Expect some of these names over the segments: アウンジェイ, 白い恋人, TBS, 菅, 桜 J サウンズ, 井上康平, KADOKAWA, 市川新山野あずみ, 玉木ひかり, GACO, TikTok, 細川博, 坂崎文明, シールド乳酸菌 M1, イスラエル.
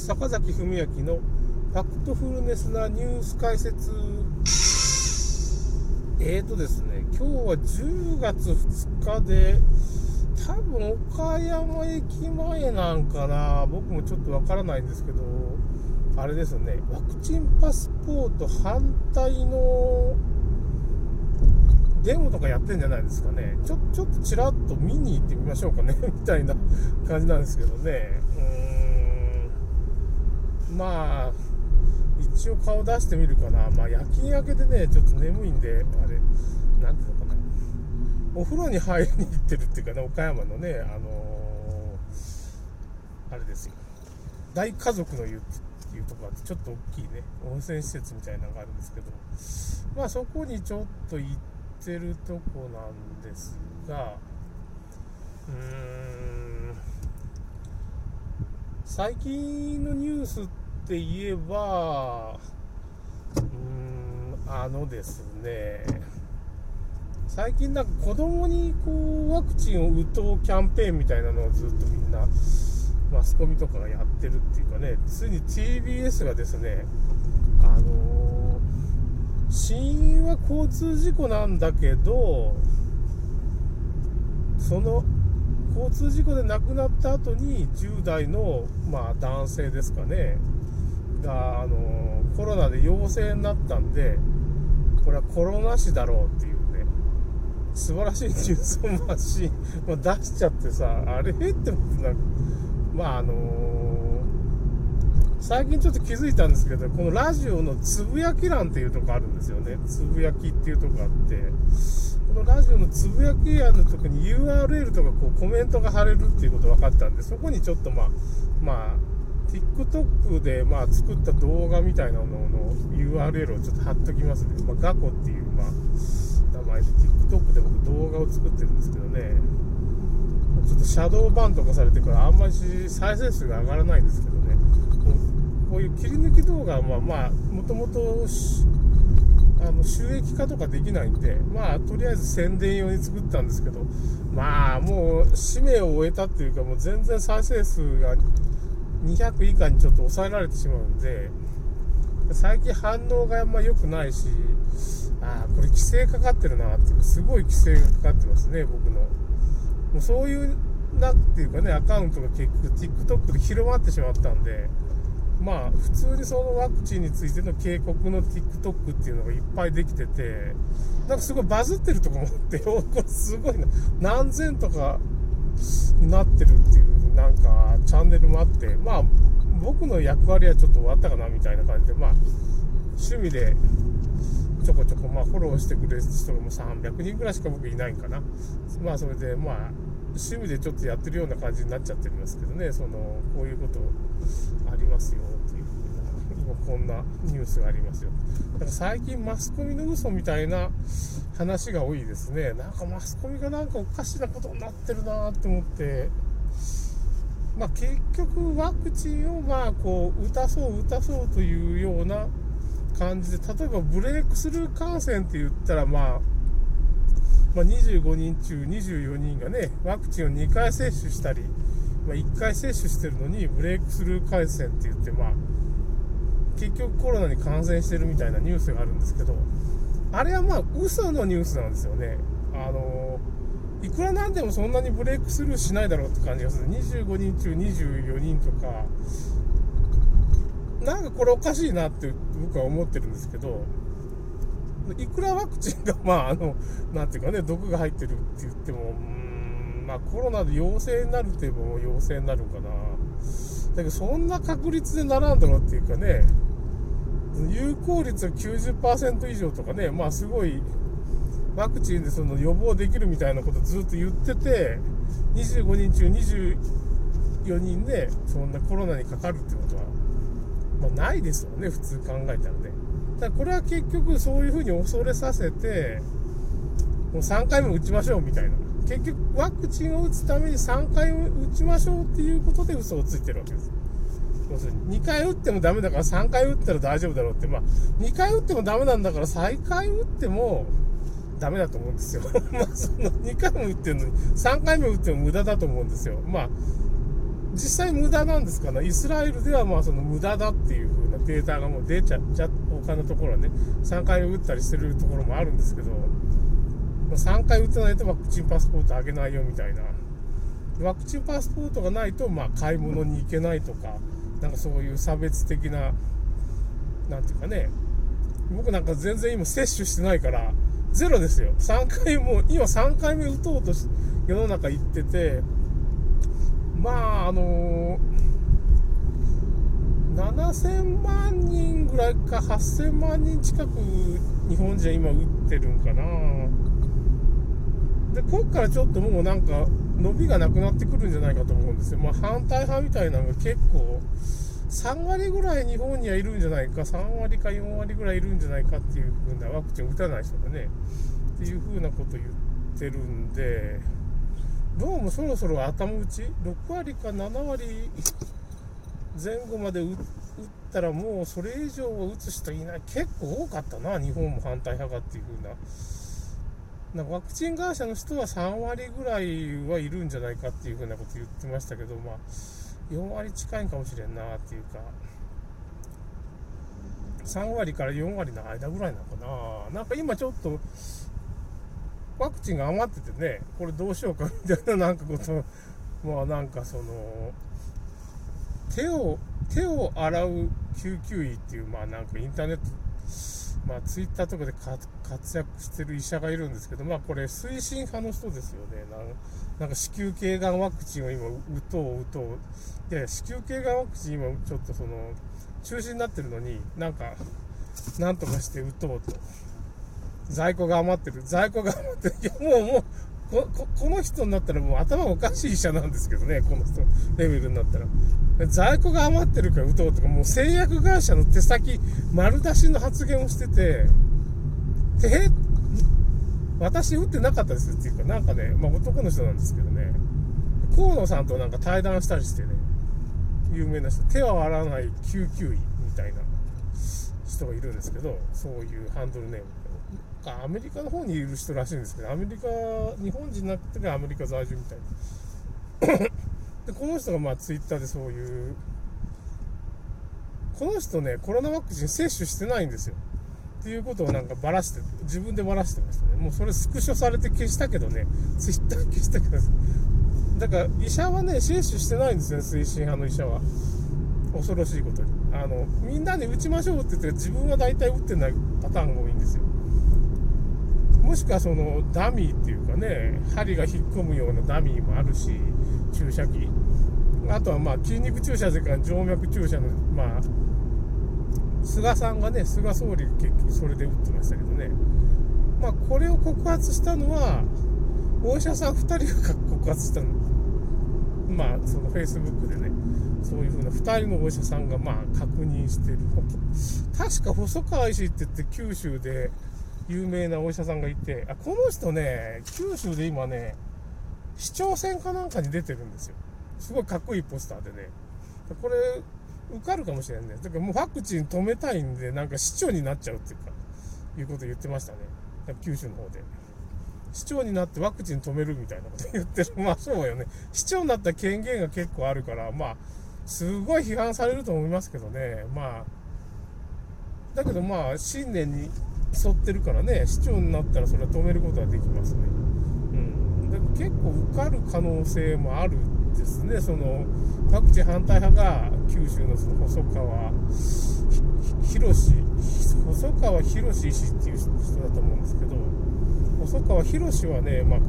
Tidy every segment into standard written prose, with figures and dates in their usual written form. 坂崎文明のファクトフルネスなニュース解説。ですね、今日は10月2日で、多分岡山駅前なんかな、僕もちょっとわからないんですけど、あれですね、ワクチンパスポート反対のデモとかやってんじゃないですかね。ちょっとちらっと見に行ってみましょうかねみたいな感じなんですけどね。まあ一応顔出してみるかな。まあ夜勤明けでね、ちょっと眠いんで、あれなんていうのかな、お風呂に入りに行ってるっていうかね、岡山のね、あれですよ、大家族の湯っていうところがあって、ちょっと大きいね温泉施設みたいなのがあるんですけど、まあそこにちょっと行ってるとこなんですが、最近のニュースって言えば、ですね、最近なんか子供にこうワクチンを打とうキャンペーンみたいなのをずっとみんなマスコミとかがやってるっていうかね、ついに TBS がですね、死因は交通事故なんだけど、その交通事故で亡くなった後に10代の、まあ、男性ですかねが、コロナで陽性になったんで、これはコロナ死だろうっていうね、素晴らしいニュースを出しちゃってさ、あれってなんか、まあ最近ちょっと気づいたんですけど、このラジオのつぶやき欄っていうとこあるんですよね。つぶやきっていうとこあって、このラジオのつぶやき欄の時に URL とかこうコメントが貼れるっていうことが分かったんで、そこにちょっとTikTok で作った動画みたいなのの URL をちょっと貼っときますね。GACO っていう名前で TikTok で僕動画を作ってるんですけどね、ちょっとシャドーバンとかされてからあんまり再生数が上がらないんですけどね、こういう切り抜き動画はもともと収益化とかできないんで、とりあえず宣伝用に作ったんですけど、もう使命を終えたっていうか、もう全然再生数が200以下にちょっと抑えられてしまうんで、最近反応があんま良くないし、これ規制かかってるなっていうか、すごい規制がかかってますね、僕の。もうそういうなっていうかね、アカウントが結局 TikTok で広まってしまったんで、普通にそのワクチンについての警告の TikTok っていうのがいっぱいできてて、なんかすごいバズってるとこもあって、これすごいな、何千とかになってるっていうなんかチャンネルもあって、僕の役割はちょっと終わったかなみたいな感じで、趣味でちょこちょこフォローしてくれる人も300人ぐらいしか僕いないんかな。それで趣味でちょっとやってるような感じになっちゃってますけどね、こういうことありますよっていう、今こんなニュースがありますよ。だから最近マスコミの嘘みたいな話が多いですね。なんかマスコミがなんかおかしなことになってるなって思って、結局ワクチンを打たそうというような感じで、例えばブレイクスルー感染って言ったら25人中24人がね、ワクチンを2回接種したり、1回接種してるのにブレイクスルー感染って言って、結局コロナに感染してるみたいなニュースがあるんですけど、あれは嘘のニュースなんですよね。いくらなんでもそんなにブレイクスルーしないだろうって感じがする。25人中24人とか、なんかこれおかしいなって僕は思ってるんですけど、いくらワクチンがなんていうかね、毒が入ってるって言っても、コロナで陽性になるといえばもう陽性になるかな。だけどそんな確率でならんだろうっていうかね、有効率は 90% 以上とかね、すごいワクチンでその予防できるみたいなことずっと言ってて、25人中24人でそんなコロナにかかるってことは、ないですよね、普通考えたらね。だからこれは結局そういうふうに恐れさせて、もう3回目打ちましょうみたいな、結局ワクチンを打つために3回目打ちましょうっていうことで嘘をついてるわけです。要するに2回打ってもダメだから3回打ったら大丈夫だろうって、2回打ってもダメなんだから3回打ってもダメだと思うんですよその2回も打ってるのに3回目打っても無駄だと思うんですよ。実際無駄なんですかね。イスラエルではまあその無駄だっていう風なデータがもう出ちゃっちゃう、他のところはね、3回打ったりしてるところもあるんですけど、3回打たないとワクチンパスポートあげないよみたいな、ワクチンパスポートがないとまあ買い物に行けないとか、なんかそういう差別的な、なんていうかね、僕なんか全然今接種してないからゼロですよ。3回も今3回目打とうと世の中行ってて、まあ7000万人ぐらいか8000万人近く日本人今打ってるんかな。でこっからちょっともうなんか伸びがなくなってくるんじゃないかと思うんですよ。まあ反対派みたいなのが結構3割ぐらい日本にはいるんじゃないか、3割か4割ぐらいいるんじゃないかっていうふうな、ワクチン打たない人がねっていうふうなこと言ってるんで、どうもそろそろ頭打ち6割か7割前後まで打ったらもうそれ以上は打つ人いない。結構多かったな、日本も反対派がっていうふうな。ワクチン会社の人は3割ぐらいはいるんじゃないかっていうふうなこと言ってましたけど、まあ4割近いかもしれんなっていうか、3割から4割の間ぐらいなのかな。なんか今ちょっとワクチンが余っててね、これどうしようかみたいな、なんかことまあなんかその手を洗う救急医っていう、まあなんかインターネット、まあツイッターとかで活躍してる医者がいるんですけど、まあこれ推進派の人ですよね。なんか子宮頸がんワクチンを今打とう、いや子宮頸がんワクチン今ちょっとその中止になってるのに、なんとかして打とうと、在庫が余ってる。いやもう この人になったらもう頭おかしい医者なんですけどね、この人レベルになったら。在庫が余ってるから打とうとか、もう製薬会社の手先丸出しの発言をしてて、私打ってなかったですっていうか、なんかね、まあ男の人なんですけどね、河野さんとなんか対談したりしてね、有名な人、手を洗わない救急医みたいな人がいるんですけど、そういうハンドルネームアメリカの方にいる人らしいんですけど、アメリカ、日本人になってからアメリカ在住みたいなでこの人がまあツイッターでそういう、この人ねコロナワクチン接種してないんですよっていうことをなんかバラして、自分でバラしてましたね。もうそれスクショされて消したけどね、ツイッター消したけど、だから医者はね接種してないんですよ、推進派の医者は。恐ろしいことにみんなで打ちましょうって言って、自分は大体打ってないパターンが多いんですよ。もしくはそのダミーっていうかね、針が引っ込むようなダミーもあるし、注射器、あとはまあ筋肉注射というか静脈注射の、まあ菅さんがね、菅総理結局それで打ってましたけどね、まあこれを告発したのはお医者さん2人が告発したの、まあそのフェイスブックでね、そういうふうな2人のお医者さんがまあ確認してる。確か細川医師って言って九州で有名なお医者さんがいて、この人ね九州で今ね市長選かなんかに出てるんですよ。すごいかっこいいポスターでね、これ受かるかもしれないね。だからもうワクチン止めたいんで、なんか市長になっちゃうっていうかいうこと言ってましたね。九州の方で市長になってワクチン止めるみたいなこと言ってる。まあそうよね、市長になった権限が結構あるから、まあすごい批判されると思いますけどね。まあだけどまあ信念に沿ってるからね、市長になったらそれは止めることはできますね。うん、で結構受かる可能性もあるですね。そのワクチン反対派が九州のその細川博医師っていう人だと思うんですけど、細川博士はね、まあ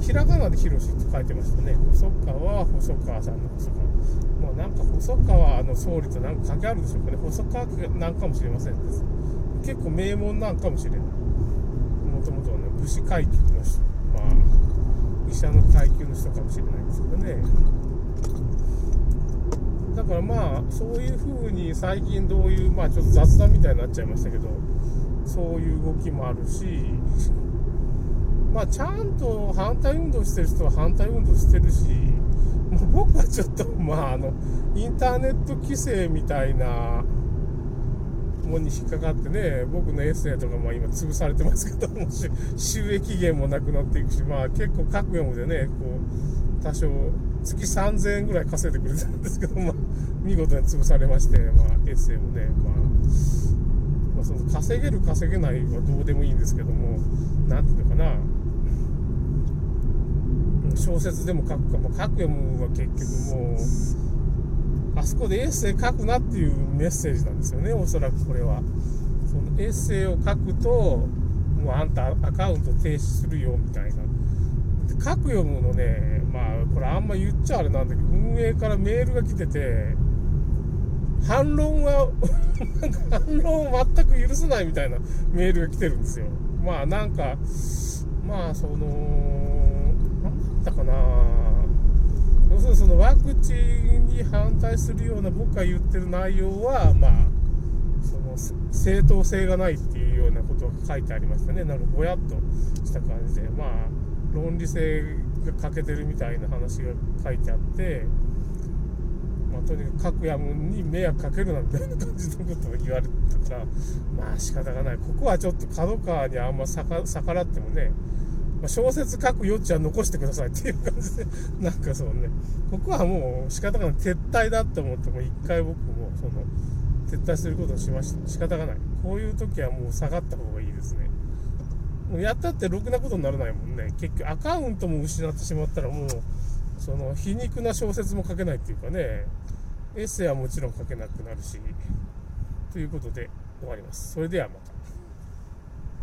ひらがなで博士って書いてましたね。細川さんの細川、もうなんか細川の総理となんか関係あるでしょうかね。細川なんかもしれませんです。結構名門なんかもしれない。もともとはね、武士階級の人、まあ医者の階級の人かもしれないですけどね。だからまあそういうふうに最近どういう、まあちょっと雑談みたいになっちゃいましたけど、そういう動きもあるし、まあちゃんと反対運動してる人は反対運動してるし、もう僕はちょっとまあインターネット規制みたいなに引っかかってね、僕のエッセイとかも今潰されてますけども、収益源もなくなっていくし、まあ結構各読むでね、こう多少月3000円ぐらい稼いでくれたんですけど、まあ、見事に潰されまして、まあ、平成もね、まあ、その稼げる稼げないはどうでもいいんですけども、なんていうのかな、小説でも書くか、まあ、書く読むは結局もうあそこでエッセイ書くなっていうメッセージなんですよね、おそらくこれは。そのエッセイを書くともうあんたアカウント停止するよみたいな。書く読むのね、まあこれあんま言っちゃあれなんだけど、運営からメールが来てて、反論は反論を全く許さないみたいなメールが来てるんですよ。まあなんか、まあその何だったかな、要するにそのワクチンに反対するような僕が言ってる内容はまあその正当性がないっていうようなことが書いてありましたね。なんかぼやっとした感じで、まあ論理性が欠けてるみたいな話が書いてあって、まあ、とにかく各やむに迷惑かけるなみたいな感じのことを言われたから、まあ仕方がない。ここはちょっとKADOKAWAにあんま逆らってもね、まあ、小説書く余地は残してくださいっていう感じで、なんかそうね、ここはもう仕方がない、撤退だと思っても一回僕もその撤退することをしました。仕方がない、こういう時はもう下がった方がいいですね。やったってろくなことにならないもんね。結局アカウントも失ってしまったら、もうその皮肉な小説も書けないっていうかね、エッセイはもちろん書けなくなるし、ということで終わります。それではまた。